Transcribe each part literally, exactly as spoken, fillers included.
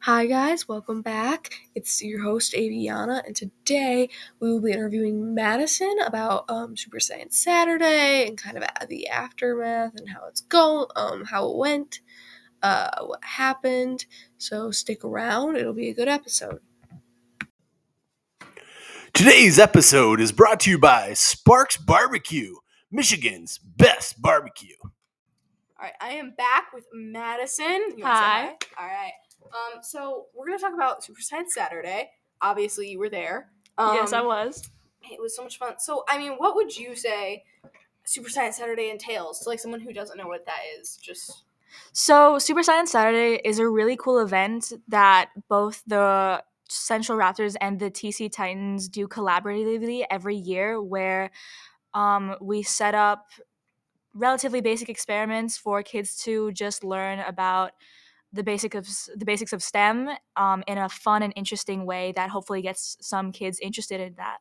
Hi guys, welcome back. It's your host Aviana, and today we will be interviewing Madison about um, Super Science Saturday and kind of the aftermath and how it's going, um, how it went, uh, what happened. So stick around; it'll be a good episode. Today's episode is brought to you by Sparks Barbecue, Michigan's best barbecue. All right, I am back with Madison. You hi. Want to say hi. All right. Um, so we're going to talk about Super Science Saturday. Obviously, you were there. Um, yes, I was. It was so much fun. So, I mean, what would you say Super Science Saturday entails to, like, someone who doesn't know what that is? Just So, Super Science Saturday is a really cool event that both the Central Raptors and the T C Titans do collaboratively every year, where um, we set up relatively basic experiments for kids to just learn about the basic of the basics of STEM um, in a fun and interesting way that hopefully gets some kids interested in that.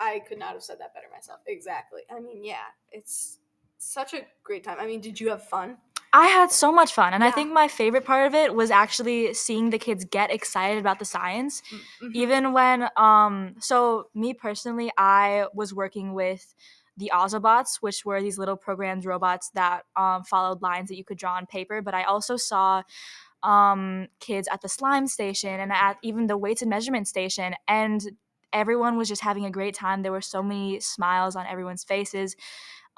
I could not have said that better myself. Exactly. I mean, yeah, it's such a great time. I mean, did you have fun? I had so much fun, and yeah. I think my favorite part of it was actually seeing the kids get excited about the science. Mm-hmm. Even when, um, so me personally, I was working with the Ozobots, which were these little programmed robots that um, followed lines that you could draw on paper, but I also saw um kids at the slime station and at even the weights and measurement station, and everyone was just having a great time. There were so many smiles on everyone's faces,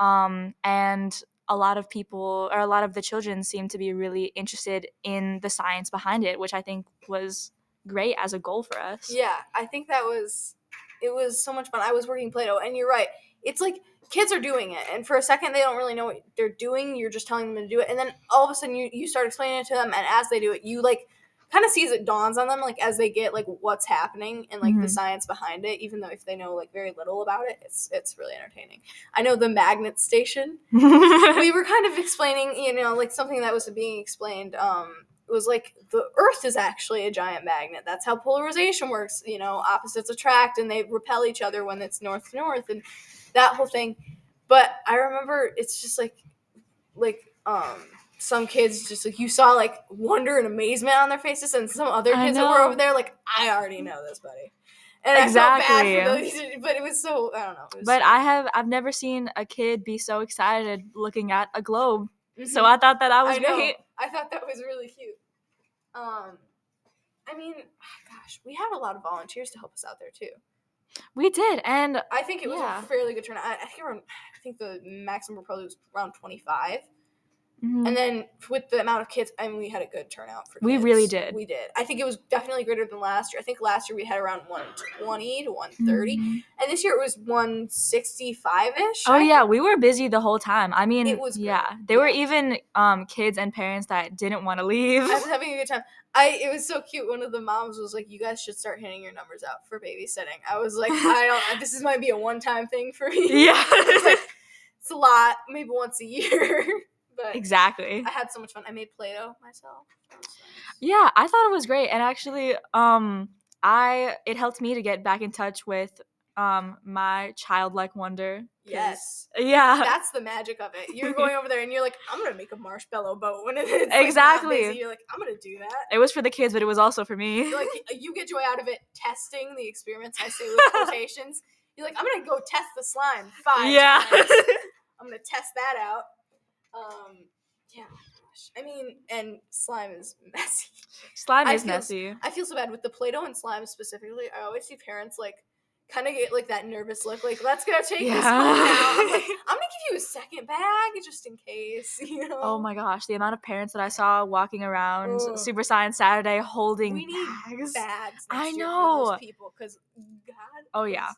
um and a lot of people or a lot of the children seemed to be really interested in the science behind it, which I think was great as a goal for us. Yeah, I think that was it was so much fun. I was working Play-Doh, and you're right, it's like kids are doing it, and for a second they don't really know what they're doing. You're just telling them to do it, and then all of a sudden you, you start explaining it to them, and as they do it, you like kind of sees it dawns on them, like as they get like what's happening and like mm-hmm. the science behind it, even though if they know like very little about it, it's it's really entertaining. I know the magnet station, we were kind of explaining, you know, like something that was being explained um was like the Earth is actually a giant magnet. That's how polarization works, you know, opposites attract and they repel each other when it's north to north and that whole thing. But I remember it's just like like um some kids just like you saw like wonder and amazement on their faces, and some other kids that were over there like, I already know this, buddy. And exactly. I felt bad for those, but it was so I don't know. It was but so I have I've never seen a kid be so excited looking at a globe. Mm-hmm. So I thought that I was I know. great. I thought that was really cute. Um, I mean, gosh, we had a lot of volunteers to help us out there too. We did, and I think it was yeah. a fairly good turnout. I, I think around, I think the maximum probably was around twenty-five, mm-hmm. and then with the amount of kids, I mean, we had a good turnout for kids. We really did. We did. I think it was definitely greater than last year. I think last year we had around one twenty to one thirty, mm-hmm. and this year it was one sixty-five ish. Oh yeah, we were busy the whole time. I mean, it was yeah. Great. There yeah. were even um, kids and parents that didn't want to leave. I was having a good time. I, it was so cute. One of the moms was like, you guys should start hitting your numbers out for babysitting. I was like, I don't, this is, might be a one-time thing for me. Yeah. It's, like, it's a lot, maybe once a year. But exactly. I had so much fun. I made Play-Doh myself. Nice. Yeah, I thought it was great. And actually, um, I, it helped me to get back in touch with um my childlike wonder. Yes. Yeah. That's the magic of it. You're going over there and you're like, I'm gonna make a marshmallow boat when it's exactly like busy. You're like, I'm gonna do that. It was for the kids, but it was also for me. You're like, you get joy out of it testing the experiments. I say with quotations. You're like, I'm gonna go test the slime five yeah. times. I'm gonna test that out. Um yeah. I mean, and slime is messy. Slime I is feel, messy. I feel so bad with the Play-Doh and slime specifically. I always see parents like kind of get like that nervous look, like let's go take yeah. this home now. I'm, like, I'm gonna give you a second bag just in case, you know. Oh my gosh, the amount of parents that I saw walking around Ooh. Super Science Saturday holding we need bags. bags I know those people, because God. Oh yeah,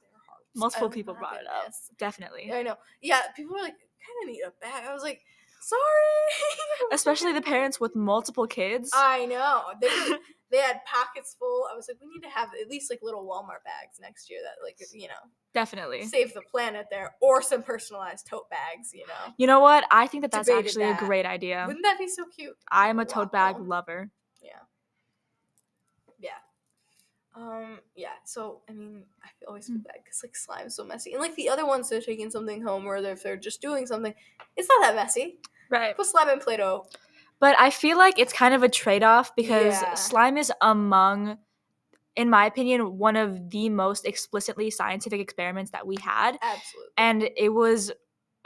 multiple I'm people brought it up. This. Definitely. I know. Yeah, people were like, kind of need a bag. I was like, sorry. Especially the parents with multiple kids. I know. They were, they had pockets full. I was like, we need to have at least like little Walmart bags next year that like, you know. Definitely. Save the planet there, or some personalized tote bags, you know. You know what? I think that that's Debated actually that. a great idea. Wouldn't that be so cute? I'm a wow. tote bag lover. Yeah. Yeah. Um, yeah, so, I mean, I always feel bad because, like, slime's so messy. And, like, the other ones, they're taking something home, or they're, if they're just doing something, it's not that messy. Right. Put slime in Play-Doh. But I feel like it's kind of a trade-off because yeah. slime is among, in my opinion, one of the most explicitly scientific experiments that we had. Absolutely. And it was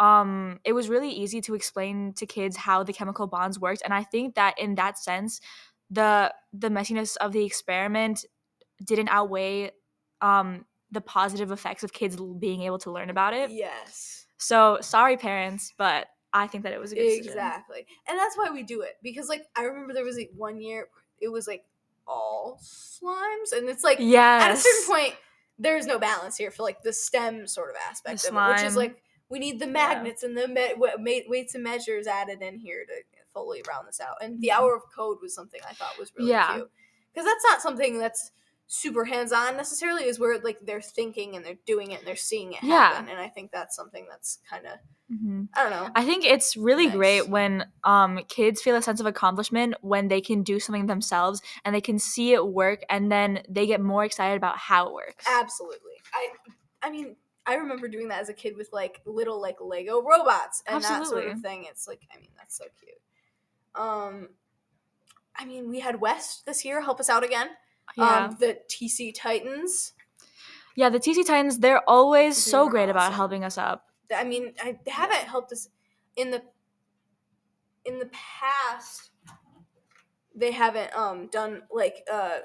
um, it was really easy to explain to kids how the chemical bonds worked. And I think that in that sense, the the messiness of the experiment didn't outweigh um, the positive effects of kids being able to learn about it. Yes. So sorry, parents, but I think that it was a good decision. Exactly. And that's why we do it. Because, like, I remember there was, like, one year it was, like, all slimes. And it's, like, yes. at a certain point, there's no balance here for, like, the STEM sort of aspect of it, which is, like, we need the magnets yeah. and the me- w- me- weights and measures added in here to fully round this out. And the hour of code was something I thought was really yeah. cute. Because that's not something that's super hands-on necessarily. Is where, like, they're thinking and they're doing it and they're seeing it happen. Yeah. And I think that's something that's kind of... Mm-hmm. I don't know. I think it's really nice. Great when um, kids feel a sense of accomplishment when they can do something themselves and they can see it work, and then they get more excited about how it works. Absolutely. I I mean, I remember doing that as a kid with, like, little, like, Lego robots and Absolutely. That sort of thing. It's like, I mean, that's so cute. Um, I mean, we had West this year help us out again. Yeah. Um, the T C Titans. Yeah, the T C Titans, they're always These so great awesome. About helping us up. I mean, I haven't helped us in the in the past. They haven't um, done like uh,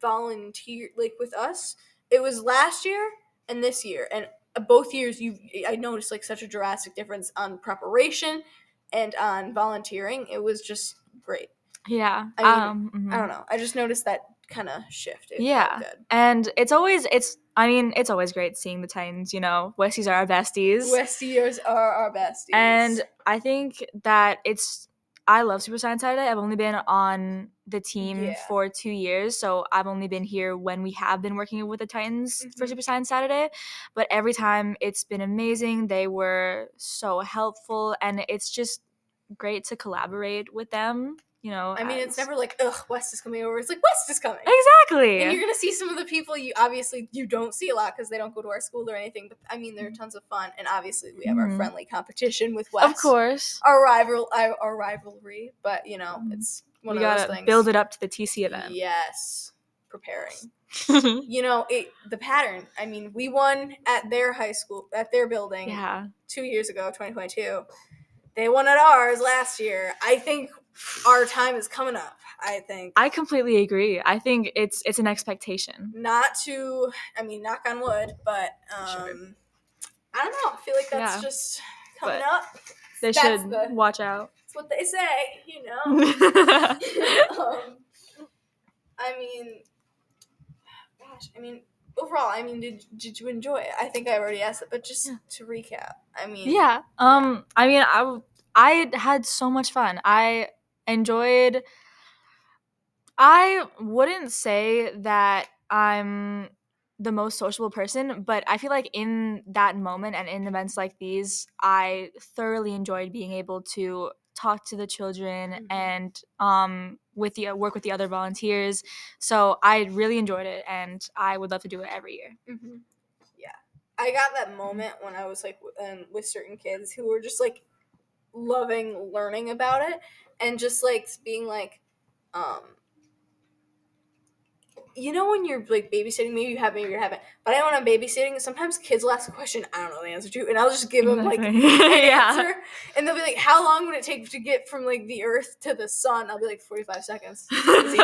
volunteer like with us. It was last year and this year, and both years you I noticed like such a drastic difference on preparation and on volunteering. It was just great. Yeah, I mean, um, mm-hmm. I don't know. I just noticed that kind of shift. It yeah, good. And it's always it's. I mean, it's always great seeing the Titans, you know. Westies are our besties. Westies are our besties. And I think that it's – I love Super Science Saturday. I've only been on the team yeah. for two years, so I've only been here when we have been working with the Titans mm-hmm. for Super Science Saturday. But every time it's been amazing. They were so helpful, and it's just great to collaborate with them. You know, I mean, as... it's never like, ugh, West is coming over. It's like, West is coming. Exactly. And you're going to see some of the people you obviously you don't see a lot because they don't go to our school or anything. But, I mean, they're tons of fun. And, obviously, we have mm-hmm. our friendly competition with West. Of course. Our rival, our, our rivalry. But, you know, it's one you of those things. You got to build it up to the T C event. Yes. Preparing. You know, it the pattern. I mean, we won at their high school, at their building yeah. two years ago, twenty twenty-two. They won at ours last year. I think our time is coming up, I think. I completely agree. I think it's it's an expectation. Not to, I mean, knock on wood, but um, sure. I don't know. I feel like that's yeah. just coming but up. They that's should the, watch out. That's what they say, you know. um, I mean, gosh, I mean, overall, I mean, did did you enjoy it? I think I already asked it, but just yeah. to recap, I mean. Yeah. Um. Yeah. I mean, I, I had so much fun. I enjoyed I wouldn't say that I'm the most sociable person, but I feel like in that moment and in events like these, I thoroughly enjoyed being able to talk to the children mm-hmm. and um, with the work with the other volunteers. So I really enjoyed it, and I would love to do it every year. Mm-hmm. Yeah. I got that moment when I was like um, with certain kids who were just like loving learning about it and just like being like um you know when you're like babysitting, maybe you have maybe you haven't, but I know when I'm babysitting sometimes kids will ask a question I don't know the answer to, and I'll just give them like an yeah. answer, and they'll be like, how long would it take to get from like the earth to the sun? I'll be like forty-five seconds. You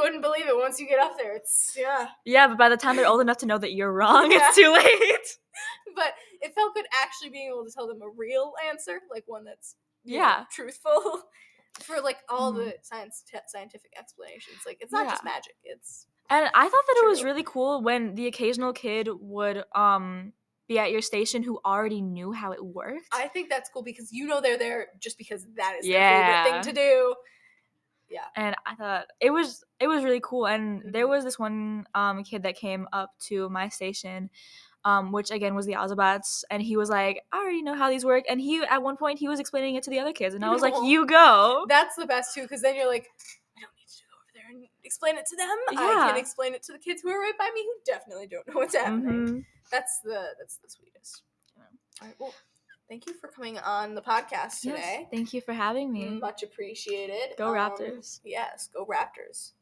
wouldn't believe it once you get up there. It's yeah yeah but by the time they're old enough to know that you're wrong yeah. it's too late. But it felt good actually being able to tell them a real answer, like one that's yeah know, truthful for like all mm. the science t- scientific explanations. Like it's not yeah. just magic. It's and I thought that true. It was really cool when the occasional kid would um be at your station who already knew how it worked. I think that's cool because you know they're there just because that is yeah. their favorite thing to do. Yeah, and I thought it was it was really cool. And mm-hmm. there was this one um kid that came up to my station. Um, which, again, was the Ozobots. And he was like, I already know how these work. And he, at one point, he was explaining it to the other kids. And I was no. like, you go. That's the best, too, because then you're like, I don't need to go over there and explain it to them. Yeah. I can explain it to the kids who are right by me who definitely don't know what's happening. Mm-hmm. That's the that's the sweetest. Yeah. All right, well, Thank you for coming on the podcast today. Yes, thank you for having me. Much appreciated. Go um, Raptors. Yes, go Raptors.